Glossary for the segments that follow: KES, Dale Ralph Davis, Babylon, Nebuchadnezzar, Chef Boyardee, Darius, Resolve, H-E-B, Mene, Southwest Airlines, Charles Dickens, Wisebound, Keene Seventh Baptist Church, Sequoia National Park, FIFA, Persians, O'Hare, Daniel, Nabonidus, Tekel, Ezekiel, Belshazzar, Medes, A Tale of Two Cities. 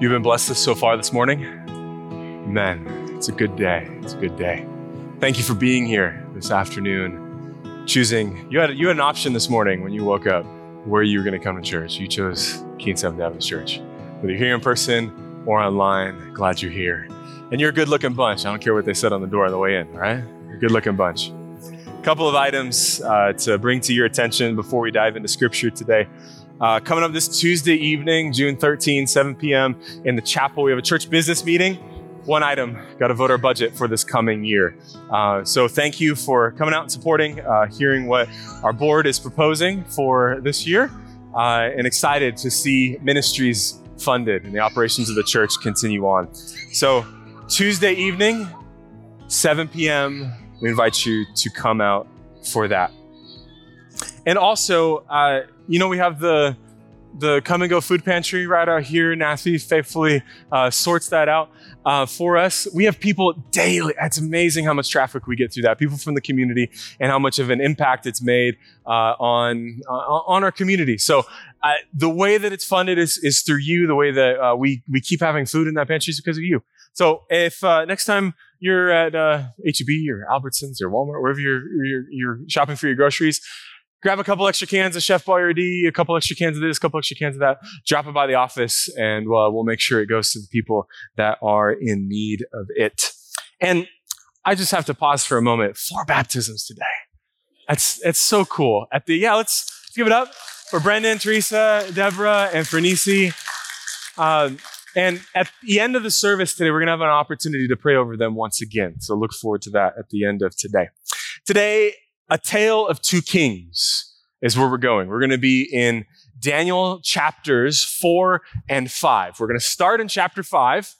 You've been blessed so far this morning? Amen. It's a good day. It's a good day. Thank you for being here this afternoon. You had an option this morning when you woke up where you were going to come to church. You chose Keene Seventh Baptist Church. Whether you're here in person or online, glad you're here. And you're a good-looking bunch. I don't care what they said on the door on the way in, all right? You're a good-looking bunch. A couple of items to bring to your attention before we dive into Scripture today. Coming up this Tuesday evening, June 13, 7 p.m. in the chapel, we have a church business meeting. One item, got to vote our budget for this coming year. So thank you for coming out and supporting, hearing what our board is proposing for this year, and excited to see ministries funded and the operations of the church continue on. So Tuesday evening, 7 p.m., we invite you to come out for that. And also, we have the Come and Go Food Pantry right out here. Nathy faithfully sorts that out for us. We have people daily. It's amazing how much traffic we get through that. People from the community and how much of an impact it's made on our community. So the way that it's funded is through you. The way that we keep having food in that pantry is because of you. So if next time you're at H-E-B or Albertsons or Walmart, wherever you're shopping for your groceries, grab a couple extra cans of Chef Boyardee, a couple extra cans of this, a couple extra cans of that. Drop it by the office, and we'll make sure it goes to the people that are in need of it. And I just have to pause for a moment. 4 baptisms today. That's so cool. Let's give it up for Brendan, Teresa, Deborah, and Fernisi. And at the end of the service today, we're going to have an opportunity to pray over them once again. So look forward to that at the end of today. Today, A Tale of Two Kings is where we're going. We're going to be in Daniel chapters 4 and 5. We're going to start in chapter 5.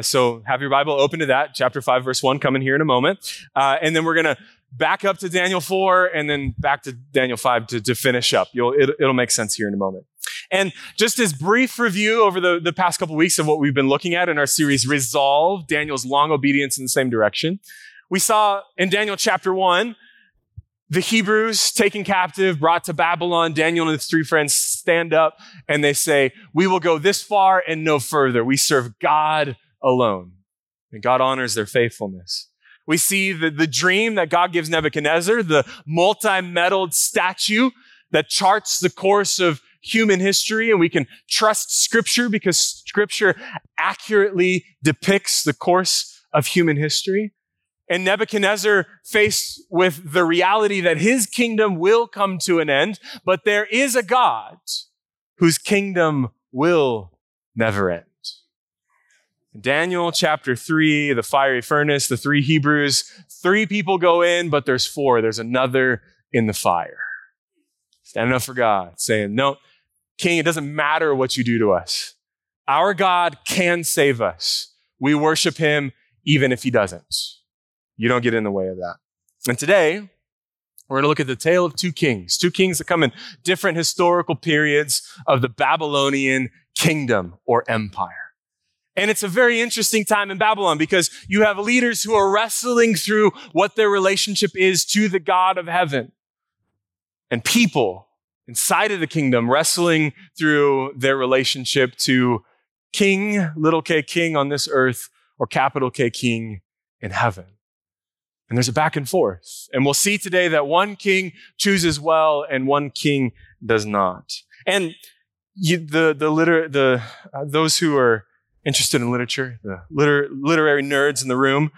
So have your Bible open to that. Chapter 5, verse 1, coming here in a moment. And then we're going to back up to Daniel 4 and then back to Daniel 5 to finish up. It'll make sense here in a moment. And just this brief review over the past couple weeks of what we've been looking at in our series, Resolve, Daniel's long obedience in the same direction. We saw in Daniel chapter 1, the Hebrews taken captive, brought to Babylon. Daniel and his 3 friends stand up and they say, we will go this far and no further. We serve God alone. And God honors their faithfulness. We see the dream that God gives Nebuchadnezzar, the multi-metaled statue that charts the course of human history. And we can trust Scripture because Scripture accurately depicts the course of human history. And Nebuchadnezzar, faced with the reality that his kingdom will come to an end, but there is a God whose kingdom will never end. In Daniel chapter 3, the fiery furnace, the 3 Hebrews, 3 people go in, but there's 4. There's another in the fire. Standing up for God, saying, no, King, it doesn't matter what you do to us. Our God can save us. We worship him even if he doesn't. You don't get in the way of that. And today, we're going to look at the tale of two kings. Two kings that come in different historical periods of the Babylonian kingdom or empire. And it's a very interesting time in Babylon because you have leaders who are wrestling through what their relationship is to the God of heaven. And people inside of the kingdom wrestling through their relationship to King, little k king on this earth, or capital K king in heaven. And there's a back and forth. And we'll see today that one king chooses well and one king does not. And those who are interested in literature, the literary nerds in the room,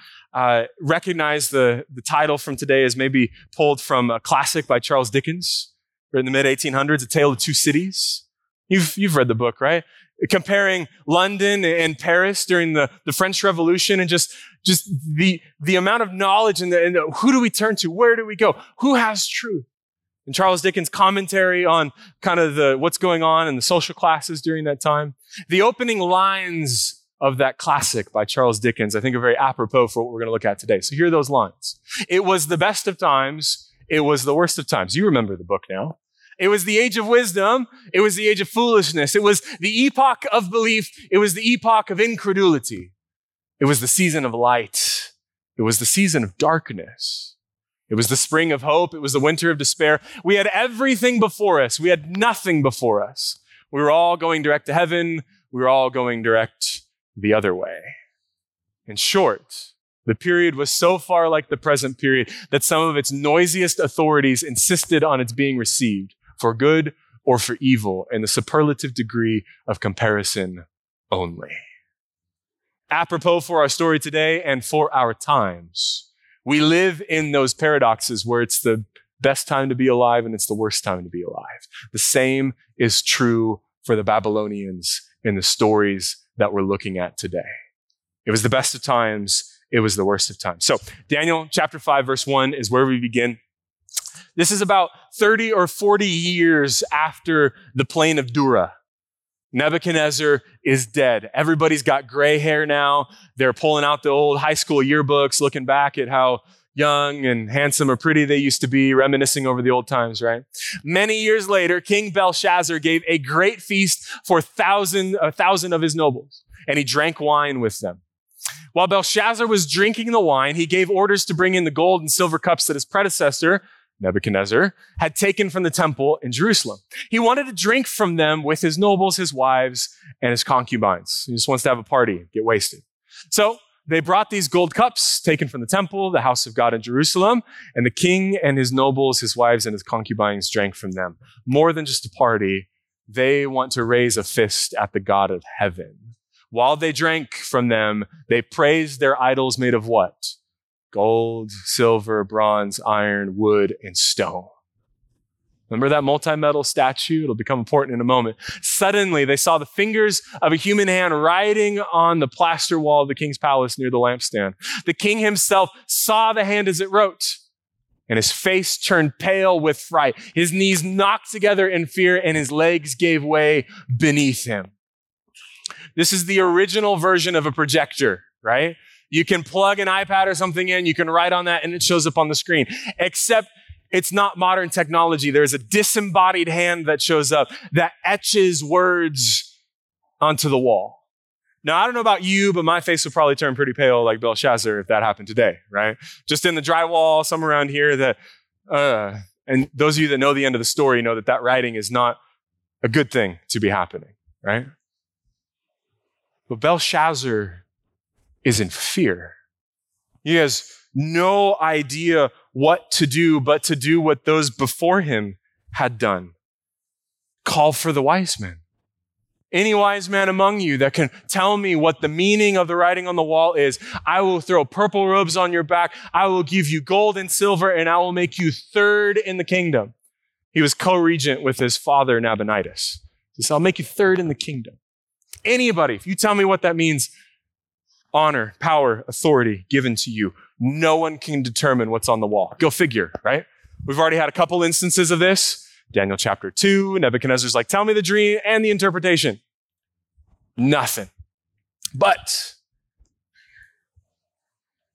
recognize the title from today as maybe pulled from a classic by Charles Dickens, written in the mid-1800s, A Tale of Two Cities. You've read the book, right? Comparing London and Paris during the French Revolution and just the amount of knowledge and who do we turn to? Where do we go? Who has truth? And Charles Dickens' commentary on kind of what's going on in the social classes during that time. The opening lines of that classic by Charles Dickens, I think, are very apropos for what we're going to look at today. So here are those lines. It was the best of times. It was the worst of times. You remember the book now. It was the age of wisdom. It was the age of foolishness. It was the epoch of belief. It was the epoch of incredulity. It was the season of light. It was the season of darkness. It was the spring of hope. It was the winter of despair. We had everything before us. We had nothing before us. We were all going direct to heaven. we were all going direct the other way. In short, the period was so far like the present period that some of its noisiest authorities insisted on its being received for good or for evil in the superlative degree of comparison only. Apropos for our story today and for our times, we live in those paradoxes where it's the best time to be alive and it's the worst time to be alive. The same is true for the Babylonians in the stories that we're looking at today. It was the best of times, it was the worst of times. So Daniel chapter 5, verse 1 is where we begin. This is about 30 or 40 years after the plain of Dura. Nebuchadnezzar is dead. Everybody's got gray hair now. They're pulling out the old high school yearbooks, looking back at how young and handsome or pretty they used to be, reminiscing over the old times, right? Many years later, King Belshazzar gave a great feast for a thousand of his nobles, and he drank wine with them. While Belshazzar was drinking the wine, he gave orders to bring in the gold and silver cups that his predecessor, Nebuchadnezzar, had taken from the temple in Jerusalem. He wanted to drink from them with his nobles, his wives, and his concubines. He just wants to have a party, get wasted. So they brought these gold cups taken from the temple, the house of God in Jerusalem, and the king and his nobles, his wives, and his concubines drank from them. More than just a party, they want to raise a fist at the God of heaven. While they drank from them, they praised their idols made of what? Gold, silver, bronze, iron, wood, and stone. Remember that multi-metal statue? It'll become important in a moment. Suddenly, they saw the fingers of a human hand writing on the plaster wall of the king's palace near the lampstand. The king himself saw the hand as it wrote, and his face turned pale with fright. His knees knocked together in fear, and his legs gave way beneath him. This is the original version of a projector, right? You can plug an iPad or something in, you can write on that, and it shows up on the screen. Except it's not modern technology. There's a disembodied hand that shows up that etches words onto the wall. Now, I don't know about you, but my face would probably turn pretty pale like Belshazzar if that happened today, right? Just in the drywall, somewhere around here and those of you that know the end of the story know that writing is not a good thing to be happening, right? But Belshazzar is in fear. He has no idea what to do, but to do what those before him had done. Call for the wise men. Any wise man among you that can tell me what the meaning of the writing on the wall is, I will throw purple robes on your back. I will give you gold and silver, and I will make you third in the kingdom. He was co-regent with his father, Nabonidus. He said, I'll make you third in the kingdom. Anybody, if you tell me what that means, honor, power, authority given to you. No one can determine what's on the wall. Go figure, right? We've already had a couple instances of this. Daniel chapter 2, Nebuchadnezzar's like, tell me the dream and the interpretation. Nothing. But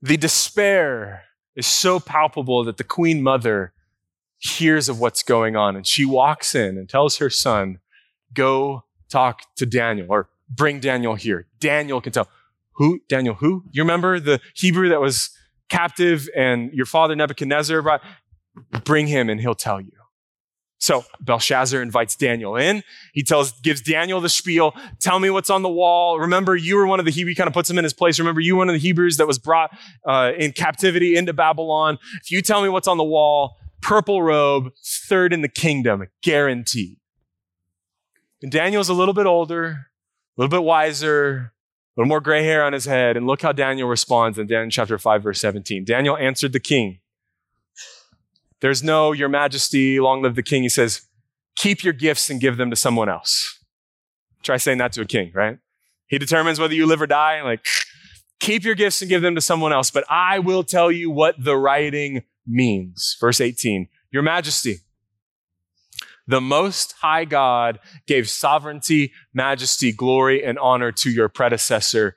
the despair is so palpable that the queen mother hears of what's going on, and she walks in and tells her son, go talk to Daniel, or bring Daniel here. Daniel can tell. Who? Daniel who? You remember the Hebrew that was captive and your father Nebuchadnezzar brought? Bring him and he'll tell you. So Belshazzar invites Daniel in. He gives Daniel the spiel. Tell me what's on the wall. Remember, you were one of the Hebrews, kind of puts him in his place. Remember, you were one of the Hebrews that was brought in captivity into Babylon. If you tell me what's on the wall, purple robe, third in the kingdom, guaranteed. And Daniel's a little bit older, a little bit wiser, a little more gray hair on his head. And look how Daniel responds in Daniel chapter 5, verse 17. Daniel answered the king. There's no, your majesty, long live the king. He says, keep your gifts and give them to someone else. Try saying that to a king, right? He determines whether you live or die. Like, keep your gifts and give them to someone else. But I will tell you what the writing means. Verse 18, your majesty, the Most High God gave sovereignty, majesty, glory, and honor to your predecessor,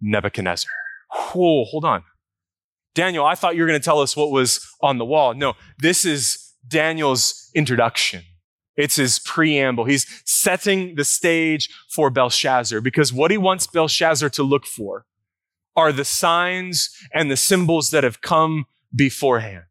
Nebuchadnezzar. Whoa, hold on. Daniel, I thought you were going to tell us what was on the wall. No, this is Daniel's introduction. It's his preamble. He's setting the stage for Belshazzar, because what he wants Belshazzar to look for are the signs and the symbols that have come beforehand.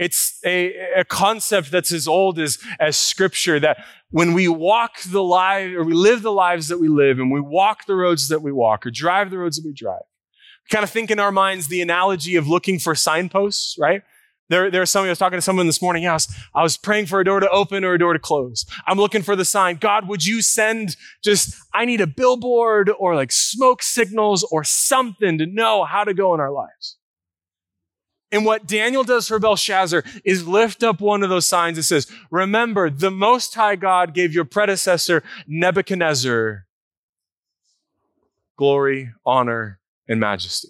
It's a concept that's as old as Scripture, that when we walk the life, or we live the lives that we live, and we walk the roads that we walk, or drive the roads that we drive, we kind of think in our minds the analogy of looking for signposts, right? There are some, I was talking to someone this morning, I was praying for a door to open or a door to close. I'm looking for the sign. God, would you send I need a billboard or like smoke signals or something to know how to go in our lives. And what Daniel does for Belshazzar is lift up one of those signs that says, remember, the Most High God gave your predecessor, Nebuchadnezzar, glory, honor, and majesty.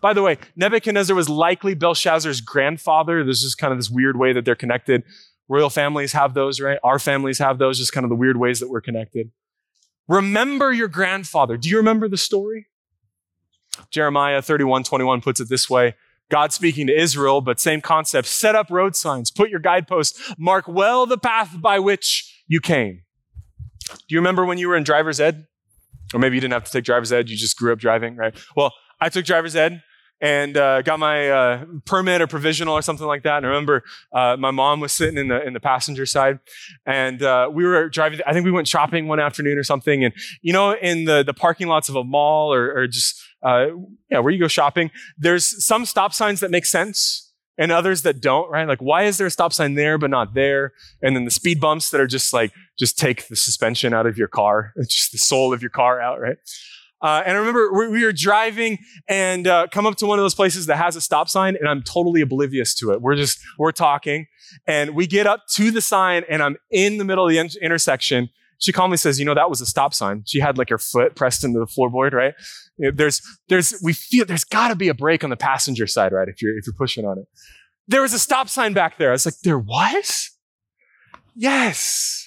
By the way, Nebuchadnezzar was likely Belshazzar's grandfather. This is kind of this weird way that they're connected. Royal families have those, right? Our families have those, just kind of the weird ways that we're connected. Remember your grandfather. Do you remember the story? Jeremiah 31:21 puts it this way. God speaking to Israel, but same concept. Set up road signs. Put your guideposts. Mark well the path by which you came. Do you remember when you were in driver's ed? Or maybe you didn't have to take driver's ed. You just grew up driving, right? Well, I took driver's ed and got my permit or provisional or something like that. And I remember my mom was sitting in the passenger side, and we were driving. I think we went shopping one afternoon or something. And you know, in the parking lots of a mall or just where you go shopping, there's some stop signs that make sense and others that don't, right? Like, why is there a stop sign there but not there? And then the speed bumps that are just like, just take the suspension out of your car, just the soul of your car out, right? And I remember we were driving and come up to one of those places that has a stop sign, and I'm totally oblivious to it. We're talking, and we get up to the sign, and I'm in the middle of the intersection. She calmly says, that was a stop sign. She had like her foot pressed into the floorboard, right? There's gotta be a brake on the passenger side, right? If you're pushing on it. There was a stop sign back there. I was like, there was? Yes.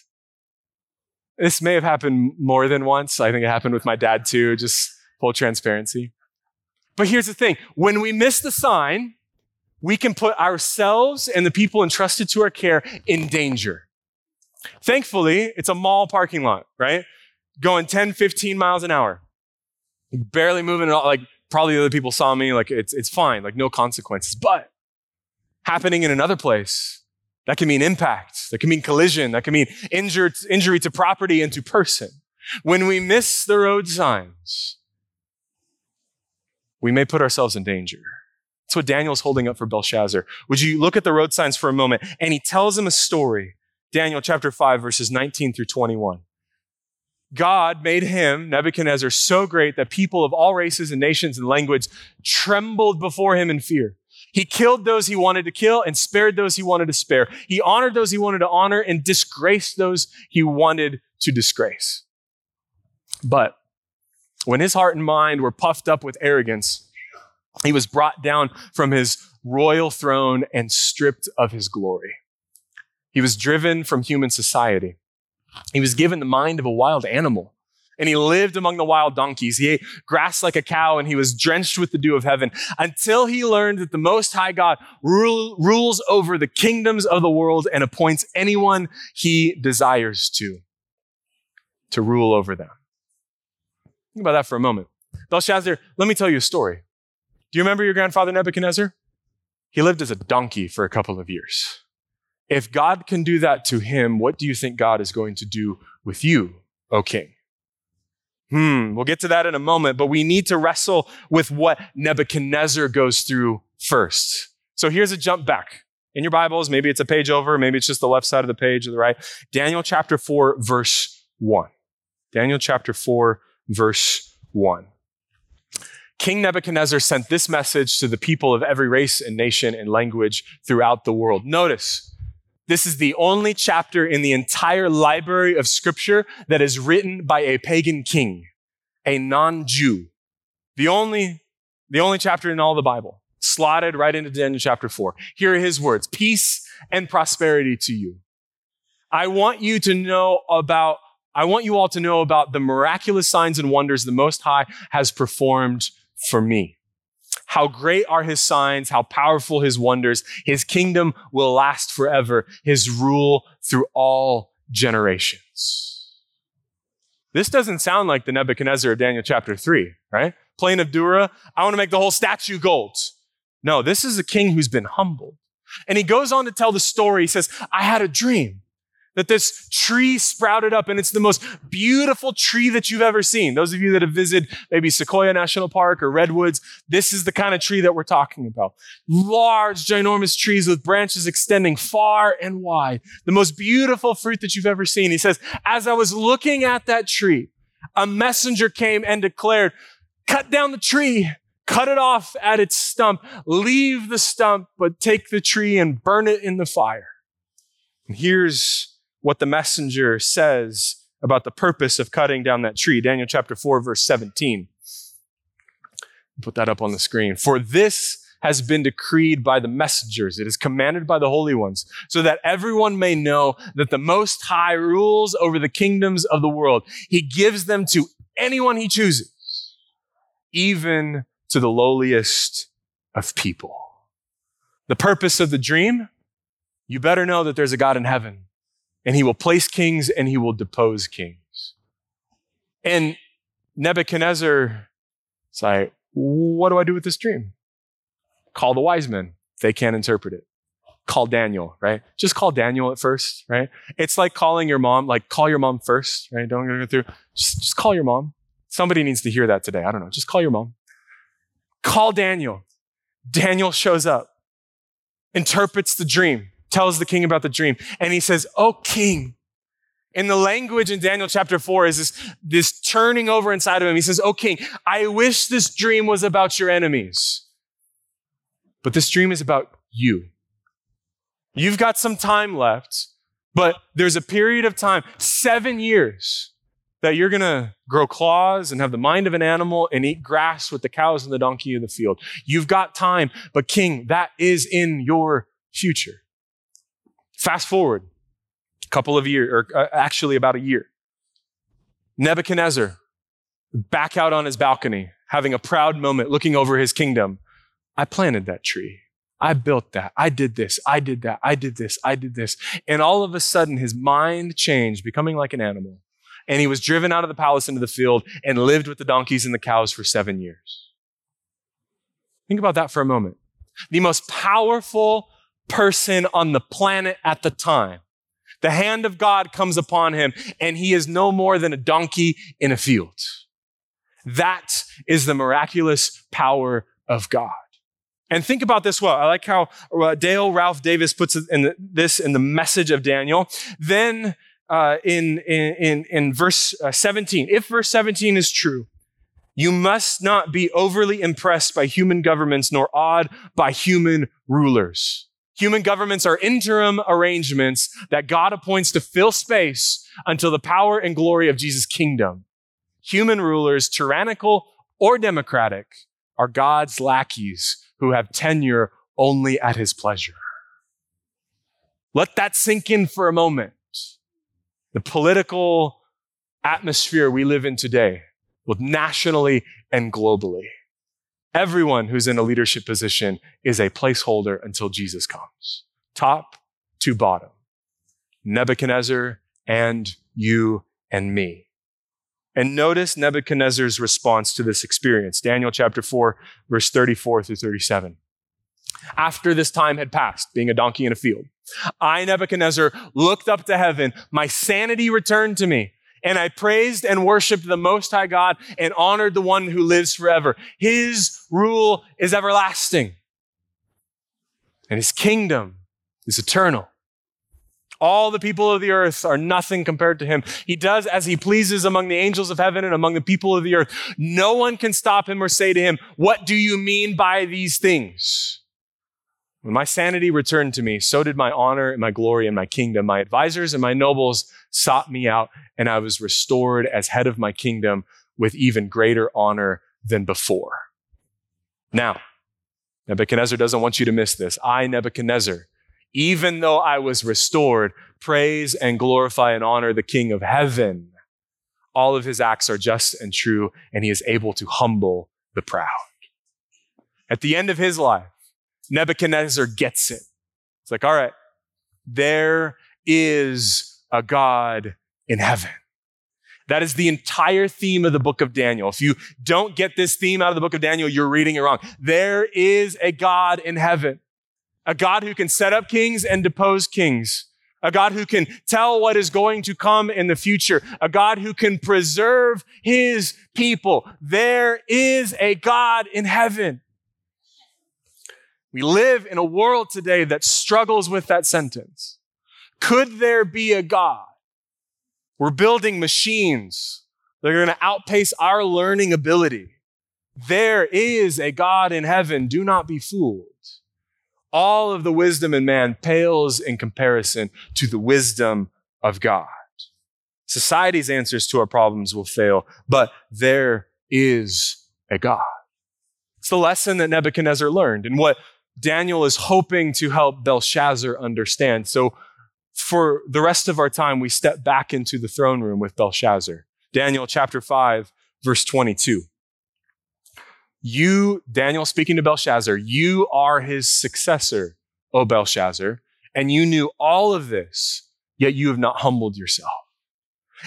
This may have happened more than once. I think it happened with my dad too, just full transparency. But here's the thing. When we miss the sign, we can put ourselves and the people entrusted to our care in danger. Thankfully, it's a mall parking lot, right? Going 10, 15 miles an hour. Barely moving at all. Like probably the other people saw me. Like it's fine. Like no consequences. But happening in another place, that can mean impact. That can mean collision. That can mean injury to property and to person. When we miss the road signs, we may put ourselves in danger. That's what Daniel's holding up for Belshazzar. Would you look at the road signs for a moment? And he tells him a story. Daniel chapter 5, verses 19 through 21. God made him, Nebuchadnezzar, so great that people of all races and nations and languages trembled before him in fear. He killed those he wanted to kill and spared those he wanted to spare. He honored those he wanted to honor and disgraced those he wanted to disgrace. But when his heart and mind were puffed up with arrogance, he was brought down from his royal throne and stripped of his glory. He was driven from human society. He was given the mind of a wild animal. And he lived among the wild donkeys. He ate grass like a cow, and he was drenched with the dew of heaven until he learned that the Most High God rules over the kingdoms of the world and appoints anyone he desires to rule over them. Think about that for a moment. Belshazzar, let me tell you a story. Do you remember your grandfather Nebuchadnezzar? He lived as a donkey for a couple of years. If God can do that to him, what do you think God is going to do with you, O king? We'll get to that in a moment, but we need to wrestle with what Nebuchadnezzar goes through first. So here's a jump back. In your Bibles, maybe it's a page over, maybe it's just the left side of the page or the right. Daniel chapter 4, verse 1. Daniel chapter 4, verse 1. King Nebuchadnezzar sent this message to the people of every race and nation and language throughout the world. Notice, this is the only chapter in the entire library of Scripture that is written by a pagan king, a non-Jew. The only chapter in all the Bible, slotted right into Daniel chapter 4. Here are his words: peace and prosperity to you. I want you all to know about the miraculous signs and wonders the Most High has performed for me. How great are his signs, how powerful his wonders. His kingdom will last forever, his rule through all generations. This doesn't sound like the Nebuchadnezzar of Daniel chapter 3, right? Plain of Dura, I want to make the whole statue gold. No, this is a king who's been humbled. And he goes on to tell the story. He says, I had a dream that this tree sprouted up, and it's the most beautiful tree that you've ever seen. Those of you that have visited maybe Sequoia National Park or Redwoods, this is the kind of tree that we're talking about. Large, ginormous trees with branches extending far and wide. The most beautiful fruit that you've ever seen. He says, as I was looking at that tree, a messenger came and declared, cut down the tree, cut it off at its stump, leave the stump, but take the tree and burn it in the fire. And here's what the messenger says about the purpose of cutting down that tree. Daniel chapter 4, verse 17. Put that up on the screen. For this has been decreed by the messengers. It is commanded by the holy ones, so that everyone may know that the Most High rules over the kingdoms of the world. He gives them to anyone he chooses, even to the lowliest of people. The purpose of the dream, you better know that there's a God in heaven, and he will place kings and he will depose kings. And Nebuchadnezzar is like, what do I do with this dream? Call the wise men. They can't interpret it. Call Daniel, right? Just call Daniel at first, right? It's like calling your mom, like call your mom first, right? Don't go through. Just call your mom. Somebody needs to hear that today. I don't know. Just call your mom. Call Daniel. Daniel shows up, interprets the dream, tells the king about the dream. And he says, oh, king. And the language in Daniel chapter 4 is this turning over inside of him. He says, oh, king, I wish this dream was about your enemies, but this dream is about you. You've got some time left, but there's a period of time, 7 years, that you're going to grow claws and have the mind of an animal and eat grass with the cows and the donkey of the field. You've got time, but king, that is in your future. Fast forward a couple of years, or actually about a year. Nebuchadnezzar, back out on his balcony, having a proud moment, looking over his kingdom. I planted that tree. I built that. I did this. I did that. I did this. I did this. And all of a sudden, his mind changed, becoming like an animal. And he was driven out of the palace into the field and lived with the donkeys and the cows for 7 years. Think about that for a moment. The most powerful person on the planet at the time. The hand of God comes upon him, and he is no more than a donkey in a field. That is the miraculous power of God. And think about this well. I like how Dale Ralph Davis puts this in the message of Daniel. Then in verse 17, if verse 17 is true, you must not be overly impressed by human governments, nor awed by human rulers. Human governments are interim arrangements that God appoints to fill space until the power and glory of Jesus' kingdom. Human rulers, tyrannical or democratic, are God's lackeys who have tenure only at his pleasure. Let that sink in for a moment. The political atmosphere we live in today, both nationally and globally. Everyone who's in a leadership position is a placeholder until Jesus comes. Top to bottom. Nebuchadnezzar and you and me. And notice Nebuchadnezzar's response to this experience. Daniel chapter 4, verse 34 through 37. After this time had passed, being a donkey in a field, I, Nebuchadnezzar, looked up to heaven. My sanity returned to me. And I praised and worshiped the Most High God and honored the one who lives forever. His rule is everlasting, and his kingdom is eternal. All the people of the earth are nothing compared to him. He does as he pleases among the angels of heaven and among the people of the earth. No one can stop him or say to him, what do you mean by these things? When my sanity returned to me, so did my honor and my glory and my kingdom. My advisors and my nobles sought me out, and I was restored as head of my kingdom with even greater honor than before. Now, Nebuchadnezzar doesn't want you to miss this. I, Nebuchadnezzar, even though I was restored, praise and glorify and honor the King of heaven. All of his acts are just and true, and he is able to humble the proud. At the end of his life, Nebuchadnezzar gets it. It's like, all right, there is a God in heaven. That is the entire theme of the book of Daniel. If you don't get this theme out of the book of Daniel, you're reading it wrong. There is a God in heaven. a God who can set up kings and depose kings, a God who can tell what is going to come in the future, a God who can preserve his people. There is a God in heaven. We live in a world today that struggles with that sentence. Could there be a God? We're building machines that are going to outpace our learning ability. There is a God in heaven. Do not be fooled. All of the wisdom in man pales in comparison to the wisdom of God. Society's answers to our problems will fail, but there is a God. It's the lesson that Nebuchadnezzar learned and what Daniel is hoping to help Belshazzar understand. So for the rest of our time, we step back into the throne room with Belshazzar. Daniel chapter 5, verse 22. You, Daniel speaking to Belshazzar, you are his successor, O Belshazzar, and you knew all of this, yet you have not humbled yourself.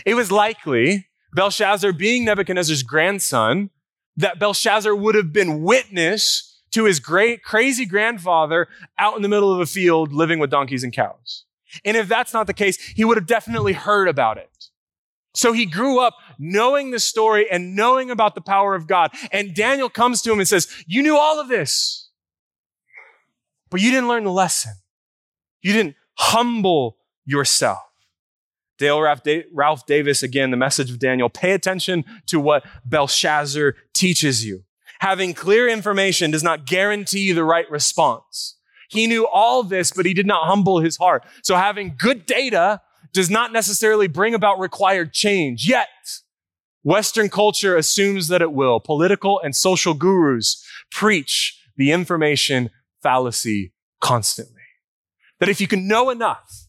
It was likely, Belshazzar being Nebuchadnezzar's grandson, that Belshazzar would have been witness to his great crazy grandfather out in the middle of a field living with donkeys and cows. And if that's not the case, he would have definitely heard about it. So he grew up knowing the story and knowing about the power of God. And Daniel comes to him and says, you knew all of this, but you didn't learn the lesson. You didn't humble yourself. Dale Ralph Davis, again, the message of Daniel, pay attention to what Belshazzar teaches you. Having clear information does not guarantee the right response. He knew all this, but he did not humble his heart. So having good data does not necessarily bring about required change. Yet, Western culture assumes that it will. Political and social gurus preach the information fallacy constantly. That if you can know enough,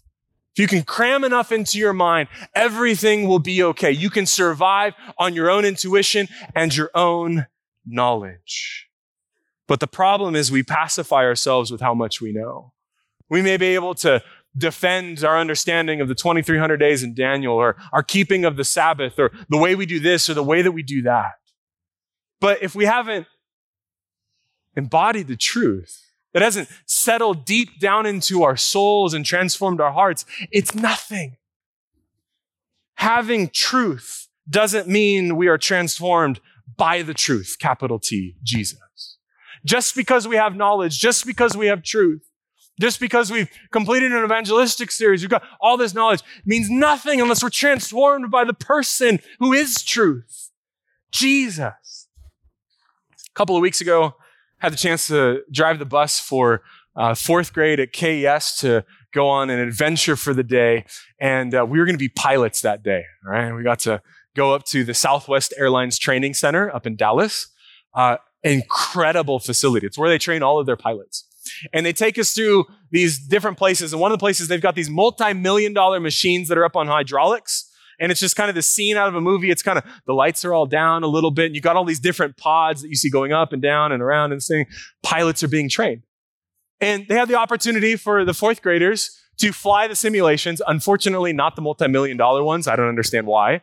if you can cram enough into your mind, everything will be okay. You can survive on your own intuition and your own knowledge. But the problem is we pacify ourselves with how much we know. We may be able to defend our understanding of the 2300 days in Daniel or our keeping of the Sabbath or the way we do this or the way that we do that. But if we haven't embodied the truth, that hasn't settled deep down into our souls and transformed our hearts, it's nothing. Having truth doesn't mean we are transformed by the truth, capital T, Jesus. Just because we have knowledge, just because we have truth, just because we've completed an evangelistic series, we've got all this knowledge, means nothing unless we're transformed by the person who is truth, Jesus. A couple of weeks ago, I had the chance to drive the bus for fourth grade at KES to go on an adventure for the day. And we were going to be pilots that day, all right? We got to go up to the Southwest Airlines Training Center up in Dallas. Incredible facility. It's where they train all of their pilots. And they take us through these different places. And one of the places, they've got these multi-million-dollar machines that are up on hydraulics. And it's just kind of the scene out of a movie. It's kind of the lights are all down a little bit. And you got all these different pods that you see going up and down and around and saying pilots are being trained. And they had the opportunity for the fourth graders to fly the simulations. Unfortunately, not the multi-million-dollar ones. I don't understand why.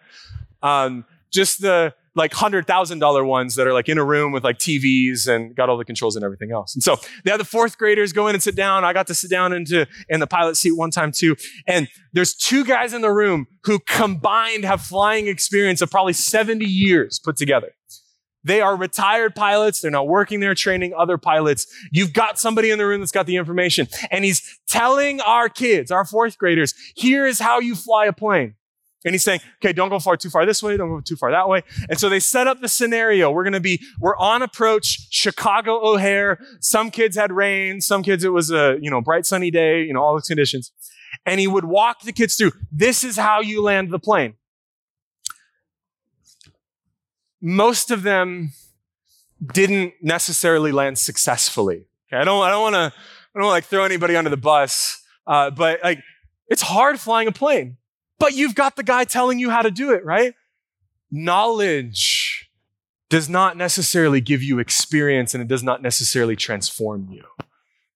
Just the like $100,000 ones that are like in a room with like TVs and got all the controls and everything else. And so they had the fourth graders go in and sit down. I got to sit down in the pilot seat one time too. And there's two guys in the room who combined have flying experience of probably 70 years put together. They are retired pilots. They're now working there, training other pilots. You've got somebody in the room that's got the information. And he's telling our kids, our fourth graders, here is how you fly a plane. And he's saying, okay, don't go far too far this way. Don't go too far that way. And so they set up the scenario. We're on approach, Chicago O'Hare. Some kids had rain. Some kids, it was a, bright sunny day, all those conditions. And he would walk the kids through. This is how you land the plane. Most of them didn't necessarily land successfully. Okay. I don't want to throw anybody under the bus. But it's hard flying a plane. But you've got the guy telling you how to do it, right? Knowledge does not necessarily give you experience and it does not necessarily transform you.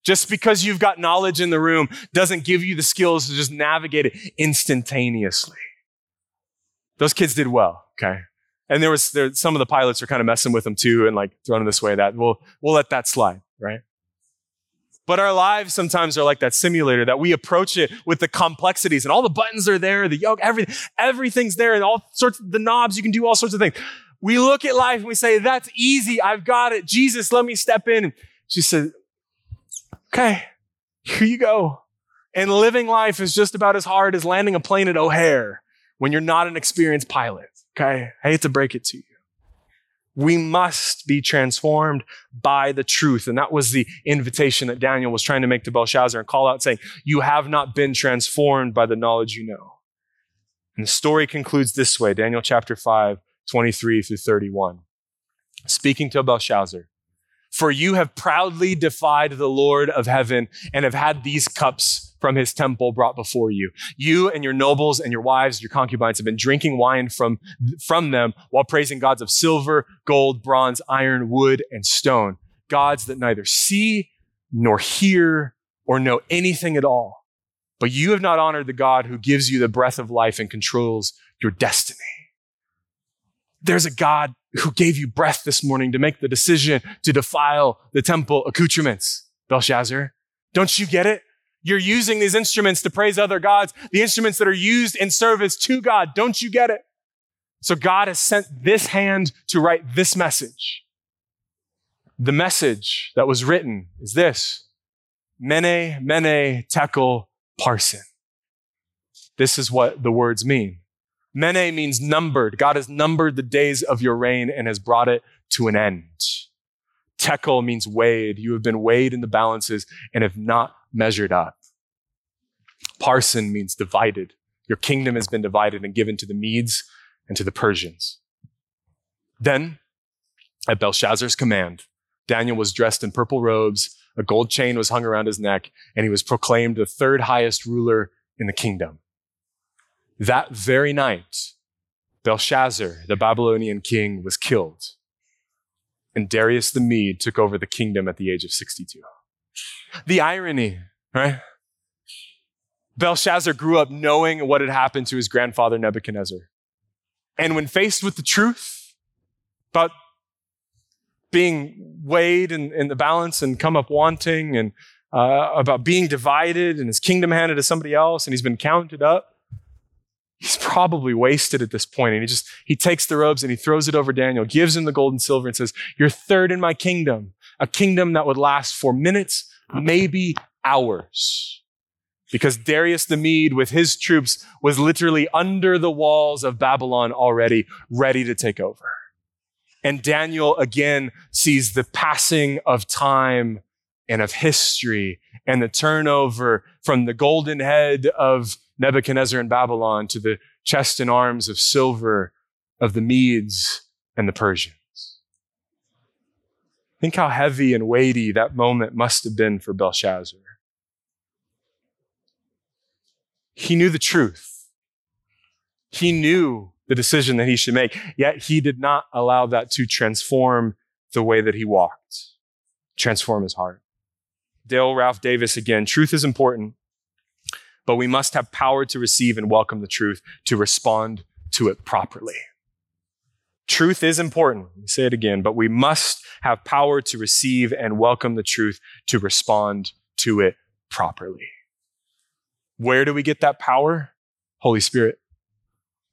Just because you've got knowledge in the room doesn't give you the skills to just navigate it instantaneously. Those kids did well, okay? And there some of the pilots were kind of messing with them too and throwing them this way, that. We'll let that slide, right? But our lives sometimes are like that simulator, that we approach it with the complexities and all the buttons are there, the yoke, everything's there, and all sorts of the knobs, you can do all sorts of things. We look at life and we say, that's easy. I've got it. Jesus, let me step in. And she said, okay, here you go. And living life is just about as hard as landing a plane at O'Hare when you're not an experienced pilot. Okay. I hate to break it to you. We must be transformed by the truth. And that was the invitation that Daniel was trying to make to Belshazzar and call out saying, you have not been transformed by the knowledge you know. And the story concludes this way, Daniel chapter 5, 23 through 31. Speaking to Belshazzar, for you have proudly defied the Lord of heaven and have had these cups from his temple brought before you. You and your nobles and your wives, your concubines have been drinking wine from them while praising gods of silver, gold, bronze, iron, wood, and stone. Gods that neither see nor hear or know anything at all. But you have not honored the God who gives you the breath of life and controls your destiny. There's a God who gave you breath this morning to make the decision to defile the temple accoutrements, Belshazzar. Don't you get it? You're using these instruments to praise other gods, the instruments that are used in service to God. Don't you get it? So God has sent this hand to write this message. The message that was written is this, mene, mene, tekel, parson. This is what the words mean. Mene means numbered. God has numbered the days of your reign and has brought it to an end. Tekel means weighed. You have been weighed in the balances and have not measured up. Parson means divided. Your kingdom has been divided and given to the Medes and to the Persians. Then, at Belshazzar's command, Daniel was dressed in purple robes, a gold chain was hung around his neck, and he was proclaimed the third highest ruler in the kingdom. That very night, Belshazzar, the Babylonian king, was killed, and Darius the Mede took over the kingdom at the age of 62. The irony, right? Belshazzar grew up knowing what had happened to his grandfather Nebuchadnezzar. And when faced with the truth about being weighed in the balance and come up wanting and about being divided and his kingdom handed to somebody else and he's been counted up, he's probably wasted at this point. And he takes the robes and he throws it over Daniel, gives him the gold and silver and says, you're third in my kingdom, a kingdom that would last for minutes, maybe hours. Because Darius the Mede with his troops was literally under the walls of Babylon already, ready to take over. And Daniel again sees the passing of time and of history and the turnover from the golden head of Nebuchadnezzar in Babylon to the chest and arms of silver of the Medes and the Persians. Think how heavy and weighty that moment must have been for Belshazzar. He knew the truth. He knew the decision that he should make, yet he did not allow that to transform the way that he walked, transform his heart. Dale Ralph Davis again, truth is important, but we must have power to receive and welcome the truth to respond to it properly. Truth is important. Let me say it again, but we must have power to receive and welcome the truth to respond to it properly. Where do we get that power? Holy Spirit.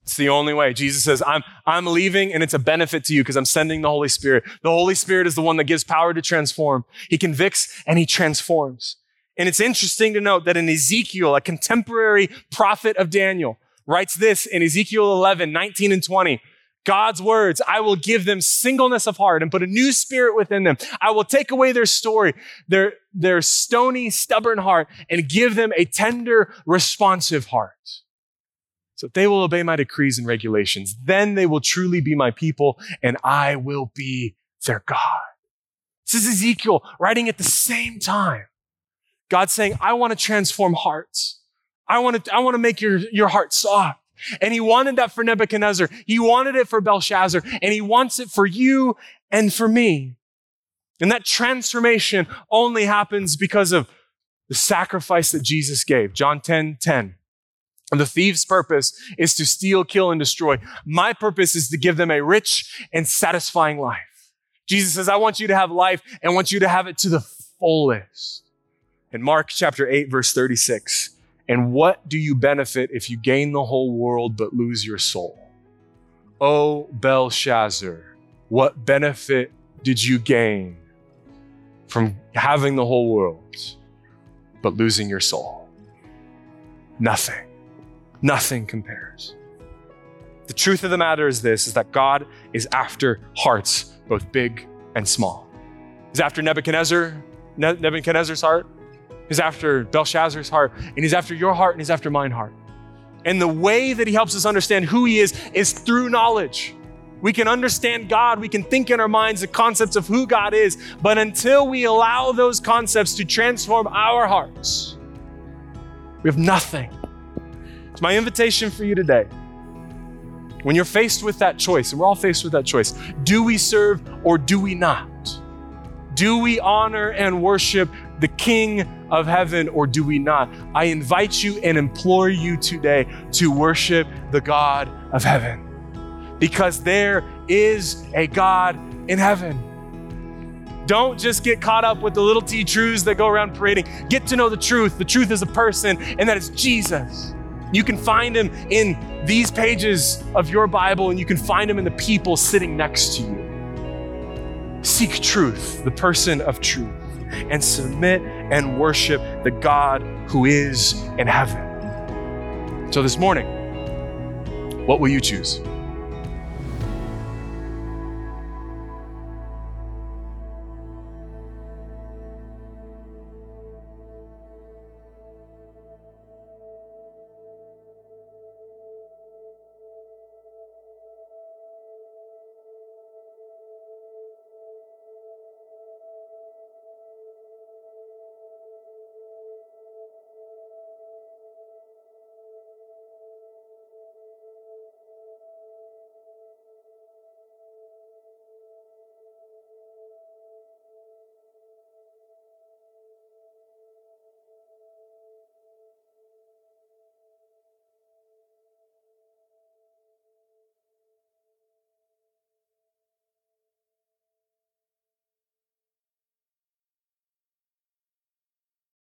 It's the only way. Jesus says, I'm leaving and it's a benefit to you because I'm sending the Holy Spirit. The Holy Spirit is the one that gives power to transform. He convicts and he transforms. And it's interesting to note that in Ezekiel, a contemporary prophet of Daniel writes this in Ezekiel 11, 19 and 20. God's words, I will give them singleness of heart and put a new spirit within them. I will take away their story, their stony, stubborn heart and give them a tender, responsive heart. So they will obey my decrees and regulations. Then they will truly be my people and I will be their God. This is Ezekiel writing at the same time. God's saying, I want to transform hearts. I want to make your heart soft. And he wanted that for Nebuchadnezzar. He wanted it for Belshazzar. And he wants it for you and for me. And that transformation only happens because of the sacrifice that Jesus gave. John 10:10. And the thief's purpose is to steal, kill, and destroy. My purpose is to give them a rich and satisfying life. Jesus says, I want you to have life and want you to have it to the fullest. in Mark chapter 8, verse 36. And what do you benefit if you gain the whole world but lose your soul? O Belshazzar, what benefit did you gain from having the whole world but losing your soul? Nothing. Nothing compares. The truth of the matter is this, is that God is after hearts, both big and small. He's after Nebuchadnezzar's heart. He's after Belshazzar's heart, and he's after your heart, and he's after mine heart. And the way that he helps us understand who he is through knowledge. We can understand God. We can think in our minds the concepts of who God is, but until we allow those concepts to transform our hearts, we have nothing. It's my invitation for you today. When you're faced with that choice, and we're all faced with that choice, do we serve or do we not? Do we honor and worship the King of heaven or do we not? I invite you and implore you today to worship the God of heaven, because there is a God in heaven. Don't just get caught up with the little t truths that go around parading. Get to know the truth. The truth is a person, and that is Jesus. You can find him in these pages of your Bible, and you can find him in the people sitting next to you. Seek truth, the person of truth, and submit and worship the God who is in heaven. So this morning, what will you choose?